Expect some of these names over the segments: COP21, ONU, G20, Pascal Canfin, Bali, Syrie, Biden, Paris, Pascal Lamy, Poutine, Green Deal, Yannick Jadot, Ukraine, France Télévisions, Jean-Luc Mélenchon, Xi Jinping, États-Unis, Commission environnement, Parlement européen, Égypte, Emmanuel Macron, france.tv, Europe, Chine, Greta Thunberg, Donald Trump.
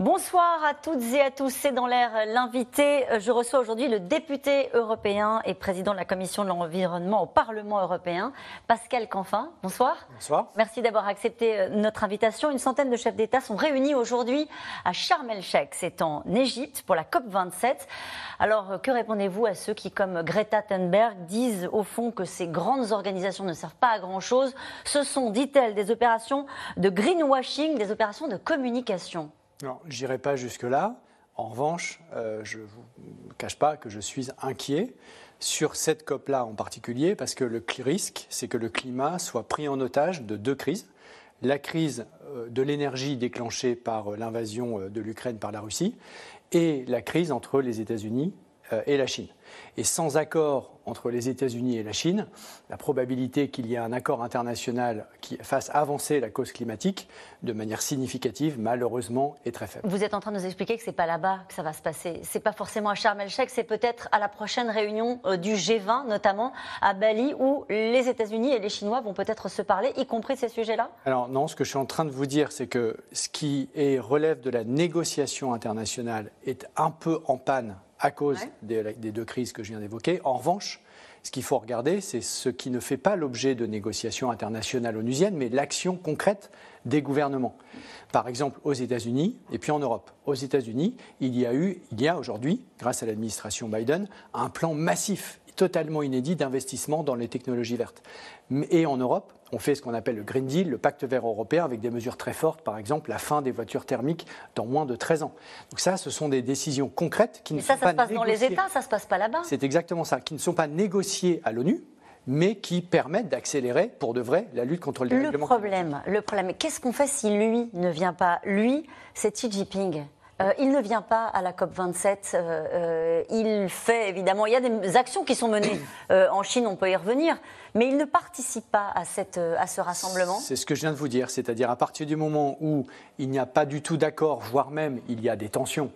Bonsoir à toutes et à tous, c'est dans l'air l'invité. Je reçois aujourd'hui le député européen et président de la Commission de l'environnement au Parlement européen, Pascal Canfin. Bonsoir. Bonsoir. Merci d'avoir accepté notre invitation. Une centaine de chefs d'État sont réunis aujourd'hui à Sharm el-Sheikh, c'est en Égypte, pour la COP27. Alors, que répondez-vous à ceux qui, comme Greta Thunberg, disent au fond que ces grandes organisations ne servent pas à grand-chose? Ce sont, dit-elle, des opérations de greenwashing, des opérations de communication. Non, je n'irai pas jusque-là. En revanche, je ne vous cache pas que je suis inquiet sur cette COP-là en particulier, parce que le risque, c'est que le climat soit pris en otage de deux crises. La crise de l'énergie déclenchée par l'invasion de l'Ukraine par la Russie et la crise entre les États-Unis et la Chine. Et sans accord entre les États-Unis et la Chine, la probabilité qu'il y ait un accord international qui fasse avancer la cause climatique de manière significative, malheureusement, est très faible. Vous êtes en train de nous expliquer que ce n'est pas là-bas que ça va se passer. Ce n'est pas forcément à Sharm el-Sheikh, c'est peut-être à la prochaine réunion du G20, notamment à Bali, où les États-Unis et les Chinois vont peut-être se parler, y compris de ces sujets-là? Alors non, ce que je suis en train de vous dire, c'est que ce qui relève de la négociation internationale est un peu en panne à cause des deux crises que je viens d'évoquer. En revanche, ce qu'il faut regarder, c'est ce qui ne fait pas l'objet de négociations internationales onusiennes, mais l'action concrète des gouvernements. Par exemple, aux États-Unis et puis en Europe. Aux États-Unis, il y a aujourd'hui, grâce à l'administration Biden, un plan massif, totalement inédit, d'investissement dans les technologies vertes. Et en Europe, on fait ce qu'on appelle le Green Deal, le pacte vert européen, avec des mesures très fortes, par exemple la fin des voitures thermiques dans moins de 13 ans. Donc ça, ce sont des décisions concrètes qui ne sont pas négociées. Mais ça, ça se passe dans les États, ça ne se passe pas là-bas. C'est exactement ça, qui ne sont pas négociées à l'ONU, mais qui permettent d'accélérer, pour de vrai, la lutte contre le dérèglement climatique. Le problème, qu'est-ce qu'on fait si lui ne vient pas? Lui, c'est Xi Jinping. Il ne vient pas à la COP27, il fait évidemment, il y a des actions qui sont menées en Chine, on peut y revenir, mais il ne participe pas à, ce rassemblement. C'est ce que je viens de vous dire, c'est-à-dire à partir du moment où il n'y a pas du tout d'accord, voire même il y a des tensions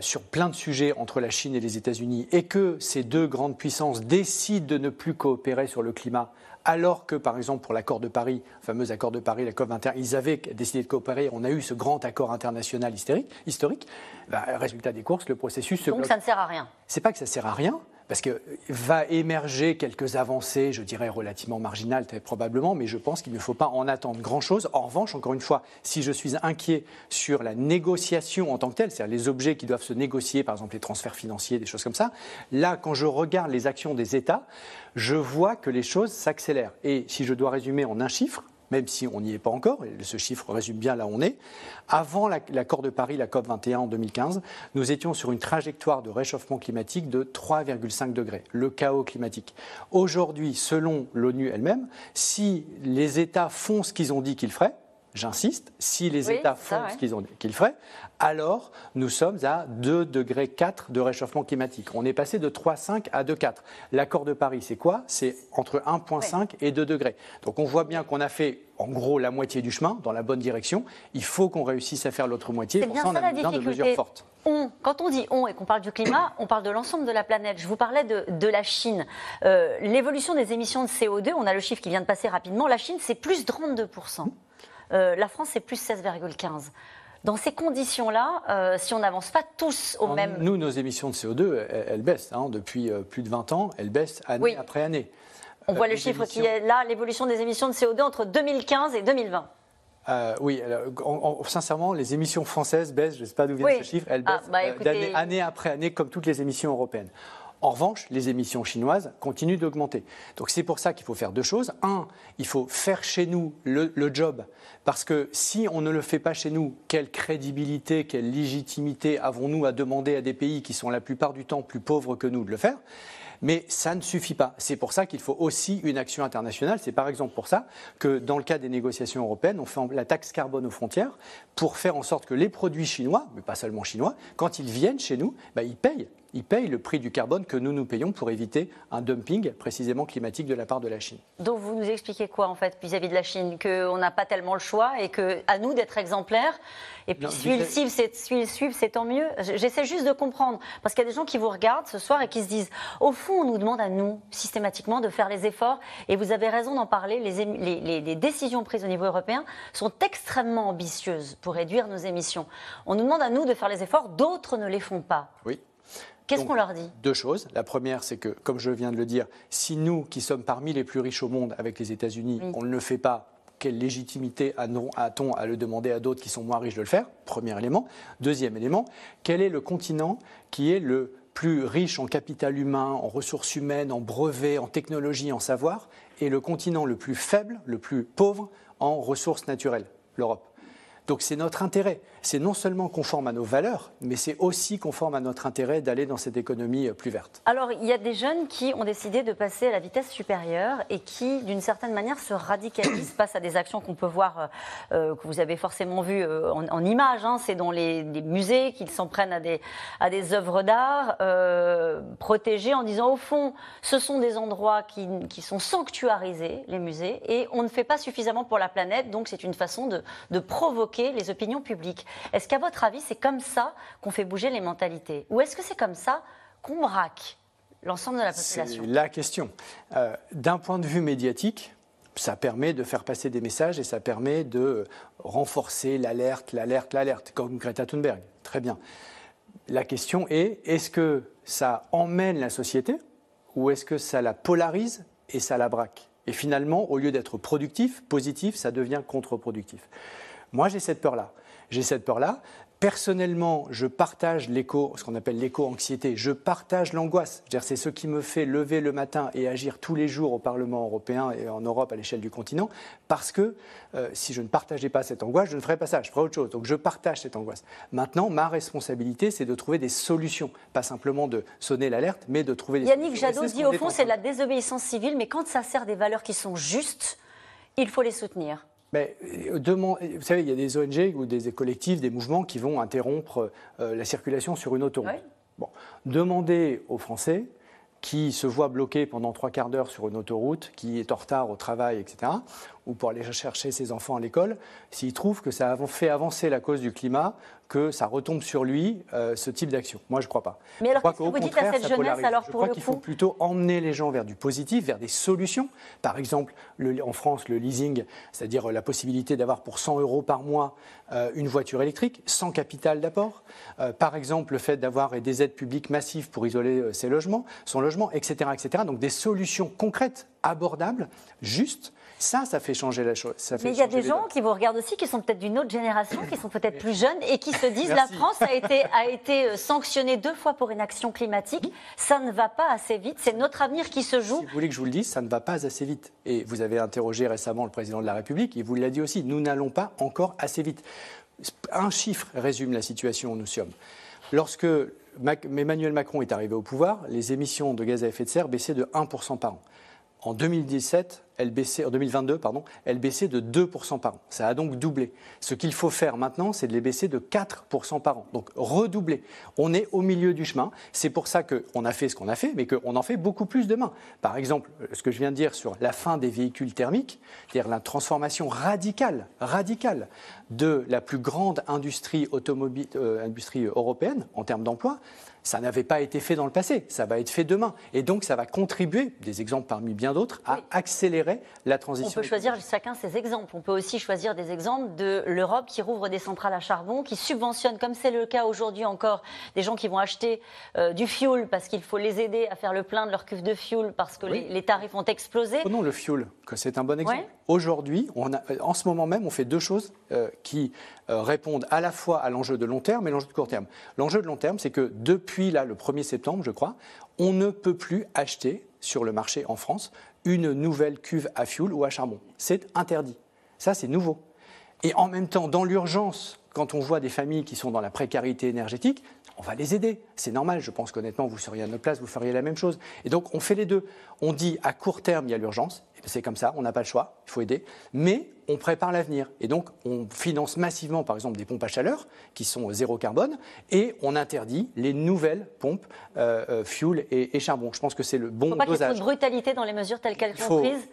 sur plein de sujets entre la Chine et les États-Unis, et que ces deux grandes puissances décident de ne plus coopérer sur le climat, alors que, par exemple, pour l'accord de Paris, le fameux accord de Paris, la COP21, ils avaient décidé de coopérer, on a eu ce grand accord international historique, résultat des courses, le processus se bloque. Donc ça ne sert à rien. C'est pas que ça ne sert à rien, parce que va émerger quelques avancées, je dirais relativement marginales, probablement, mais je pense qu'il ne faut pas en attendre grand-chose. En revanche, encore une fois, si je suis inquiet sur la négociation en tant que telle, c'est-à-dire les objets qui doivent se négocier, par exemple les transferts financiers, des choses comme ça, là, quand je regarde les actions des États, je vois que les choses s'accélèrent. Et si je dois résumer en un chiffre, même si on n'y est pas encore, et ce chiffre résume bien là où on est, avant l'accord de Paris, la COP21 en 2015, nous étions sur une trajectoire de réchauffement climatique de 3,5 degrés, le chaos climatique. Aujourd'hui, selon l'ONU elle-même, si les États font ce qu'ils ont dit qu'ils feraient, j'insiste, si les États font ce qu'ils ont dit qu'ils feraient, alors nous sommes à 2,4 degrés de réchauffement climatique. On est passé de 3,5 à 2,4. L'accord de Paris, c'est quoi? C'est entre 1,5 et 2 degrés. Donc on voit bien qu'on a fait en gros la moitié du chemin dans la bonne direction. Il faut qu'on réussisse à faire l'autre moitié. C'est pour bien ça, on a besoin de mesures fortes. Quand on dit « on » et qu'on parle du climat, on parle de l'ensemble de la planète. Je vous parlais de la Chine. L'évolution des émissions de CO2, on a le chiffre qui vient de passer rapidement. La Chine, c'est plus 32%. La France, c'est plus 16,15%. Dans ces conditions-là, si on n'avance pas tous au même... Nous, nos émissions de CO2, elles baissent. Depuis plus de 20 ans, elles baissent année après année. On voit le chiffre qui est là, l'évolution des émissions de CO2 entre 2015 et 2020. Oui, alors, sincèrement, les émissions françaises baissent, je ne sais pas d'où vient ce chiffre, elles baissent année après année, comme toutes les émissions européennes. En revanche, les émissions chinoises continuent d'augmenter. Donc c'est pour ça qu'il faut faire deux choses. Un, il faut faire chez nous le job, parce que si on ne le fait pas chez nous, quelle crédibilité, quelle légitimité avons-nous à demander à des pays qui sont la plupart du temps plus pauvres que nous de le faire? Mais ça ne suffit pas. C'est pour ça qu'il faut aussi une action internationale. C'est par exemple pour ça que dans le cadre des négociations européennes, on fait la taxe carbone aux frontières pour faire en sorte que les produits chinois, mais pas seulement chinois, quand ils viennent chez nous, ils payent ils payent le prix du carbone que nous, nous payons pour éviter un dumping précisément climatique de la part de la Chine. Donc vous nous expliquez quoi en fait vis-à-vis de la Chine? Qu'on n'a pas tellement le choix et qu'à nous d'être exemplaires, et puis s'ils suivent, c'est tant mieux. J'essaie juste de comprendre, parce qu'il y a des gens qui vous regardent ce soir et qui se disent, au fond on nous demande à nous systématiquement de faire les efforts, et vous avez raison d'en parler, les décisions prises au niveau européen sont extrêmement ambitieuses pour réduire nos émissions. On nous demande à nous de faire les efforts, d'autres ne les font pas. Oui. Qu'est-ce qu'on leur dit? Deux choses. La première, c'est que, comme je viens de le dire, si nous, qui sommes parmi les plus riches au monde avec les États-Unis, oui, on ne le fait pas, quelle légitimité a-t-on à le demander à d'autres qui sont moins riches de le faire? Premier élément. Deuxième élément, quel est le continent qui est le plus riche en capital humain, en ressources humaines, en brevets, en technologie, en savoir, et le continent le plus faible, le plus pauvre en ressources naturelles? L'Europe. Donc c'est notre intérêt, c'est non seulement conforme à nos valeurs, mais c'est aussi conforme à notre intérêt d'aller dans cette économie plus verte. Alors il y a des jeunes qui ont décidé de passer à la vitesse supérieure et qui d'une certaine manière se radicalisent face à des actions qu'on peut voir, que vous avez forcément vues en images, hein, c'est dans les musées qu'ils s'en prennent à des œuvres d'art protégées en disant au fond ce sont des endroits qui sont sanctuarisés, les musées, et on ne fait pas suffisamment pour la planète, donc c'est une façon de provoquer les opinions publiques. Est-ce qu'à votre avis, c'est comme ça qu'on fait bouger les mentalités? Ou est-ce que c'est comme ça qu'on braque l'ensemble de la population? C'est la question. D'un point de vue médiatique, ça permet de faire passer des messages et ça permet de renforcer l'alerte, comme Greta Thunberg. Très bien. La question est, est-ce que ça emmène la société ou est-ce que ça la polarise et ça la braque? Et finalement, au lieu d'être productif, positif, ça devient contre-productif. Moi, j'ai cette peur-là. Personnellement, je partage ce qu'on appelle l'éco-anxiété. Je partage l'angoisse. C'est ce qui me fait lever le matin et agir tous les jours au Parlement européen et en Europe à l'échelle du continent, parce que si je ne partageais pas cette angoisse, je ne ferais pas ça, je ferais autre chose. Donc je partage cette angoisse. Maintenant, ma responsabilité, c'est de trouver des solutions. Pas simplement de sonner l'alerte, mais de trouver des solutions. Yannick Jadot dit, au fond, c'est de la désobéissance civile, mais quand ça sert des valeurs qui sont justes, il faut les soutenir. Mais, vous savez, il y a des ONG ou des collectifs, des mouvements qui vont interrompre la circulation sur une autoroute. Oui. Bon. Demandez aux Français qui se voient bloqués pendant 3 quarts d'heure sur une autoroute, qui est en retard au travail, etc., ou pour aller chercher ses enfants à l'école, s'ils trouvent que ça fait avancer la cause du climat, que ça retombe sur lui, ce type d'action. Moi, je ne crois pas. Mais alors, qu'est-ce que vous dites à cette jeunesse, alors, pour le coup ? Je crois qu'il faut plutôt emmener les gens vers du positif, vers des solutions. Par exemple, en France, le leasing, c'est-à-dire la possibilité d'avoir pour 100 € par mois une voiture électrique, sans capital d'apport. Par exemple, le fait d'avoir des aides publiques massives pour isoler son logement, etc., etc. Donc, des solutions concrètes, abordables, justes. Ça fait changer la chose. Mais il y a des gens qui vous regardent aussi, qui sont peut-être d'une autre génération, qui sont peut-être plus jeunes et qui se disent la France a été sanctionnée 2 fois pour une action climatique, ça ne va pas assez vite, c'est notre avenir qui se joue. Si vous voulez que je vous le dise, ça ne va pas assez vite. Et vous avez interrogé récemment le président de la République, il vous l'a dit aussi, nous n'allons pas encore assez vite. Un chiffre résume la situation où nous sommes. Lorsque Emmanuel Macron est arrivé au pouvoir, les émissions de gaz à effet de serre baissaient de 1% par an. En 2022, elles baissaient de 2% par an. Ça a donc doublé. Ce qu'il faut faire maintenant, c'est de les baisser de 4% par an. Donc redoubler. On est au milieu du chemin. C'est pour ça qu'on a fait ce qu'on a fait, mais qu'on en fait beaucoup plus demain. Par exemple, ce que je viens de dire sur la fin des véhicules thermiques, c'est-à-dire la transformation radicale de la plus grande industrie européenne en termes d'emploi. Ça n'avait pas été fait dans le passé, ça va être fait demain. Et donc ça va contribuer, des exemples parmi bien d'autres, à accélérer la transition. On peut choisir chacun ses exemples. On peut aussi choisir des exemples de l'Europe qui rouvre des centrales à charbon, qui subventionne, comme c'est le cas aujourd'hui encore, des gens qui vont acheter du fioul parce qu'il faut les aider à faire le plein de leur cuve de fioul parce que les tarifs ont explosé. Prenons le fioul, que c'est un bon exemple. Ouais. Aujourd'hui, en ce moment même, on fait 2 choses qui répondent à la fois à l'enjeu de long terme et l'enjeu de court terme. L'enjeu de long terme, c'est que depuis là, le 1er septembre, je crois, on ne peut plus acheter sur le marché en France une nouvelle cuve à fioul ou à charbon. C'est interdit. Ça, c'est nouveau. Et en même temps, dans l'urgence, quand on voit des familles qui sont dans la précarité énergétique, on va les aider. C'est normal. Je pense qu'honnêtement, vous seriez à notre place, vous feriez la même chose. Et donc, on fait les deux. On dit à court terme, il y a l'urgence. c'est comme ça, on n'a pas le choix, il faut aider, mais on prépare l'avenir. Et donc, on finance massivement, par exemple, des pompes à chaleur qui sont zéro carbone et on interdit les nouvelles pompes fuel et charbon. Je pense que c'est le bon dosage. Il ne faut pas qu'il y ait de brutalité dans les mesures telles qu'elles sont prises.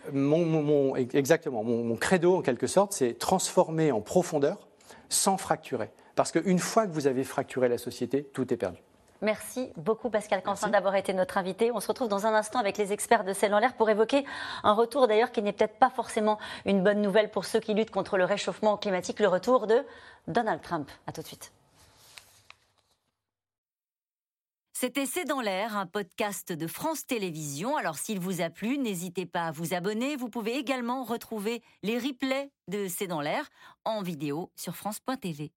Exactement. Mon credo, en quelque sorte, c'est transformer en profondeur sans fracturer. Parce qu'une fois que vous avez fracturé la société, tout est perdu. Merci beaucoup Pascal Canfin d'avoir été notre invité. On se retrouve dans un instant avec les experts de Ciel en l'air pour évoquer un retour d'ailleurs qui n'est peut-être pas forcément une bonne nouvelle pour ceux qui luttent contre le réchauffement climatique, le retour de Donald Trump. À tout de suite. C'était C'est dans l'air, un podcast de France Télévisions. Alors s'il vous a plu, n'hésitez pas à vous abonner. Vous pouvez également retrouver les replays de C'est dans l'air en vidéo sur france.tv.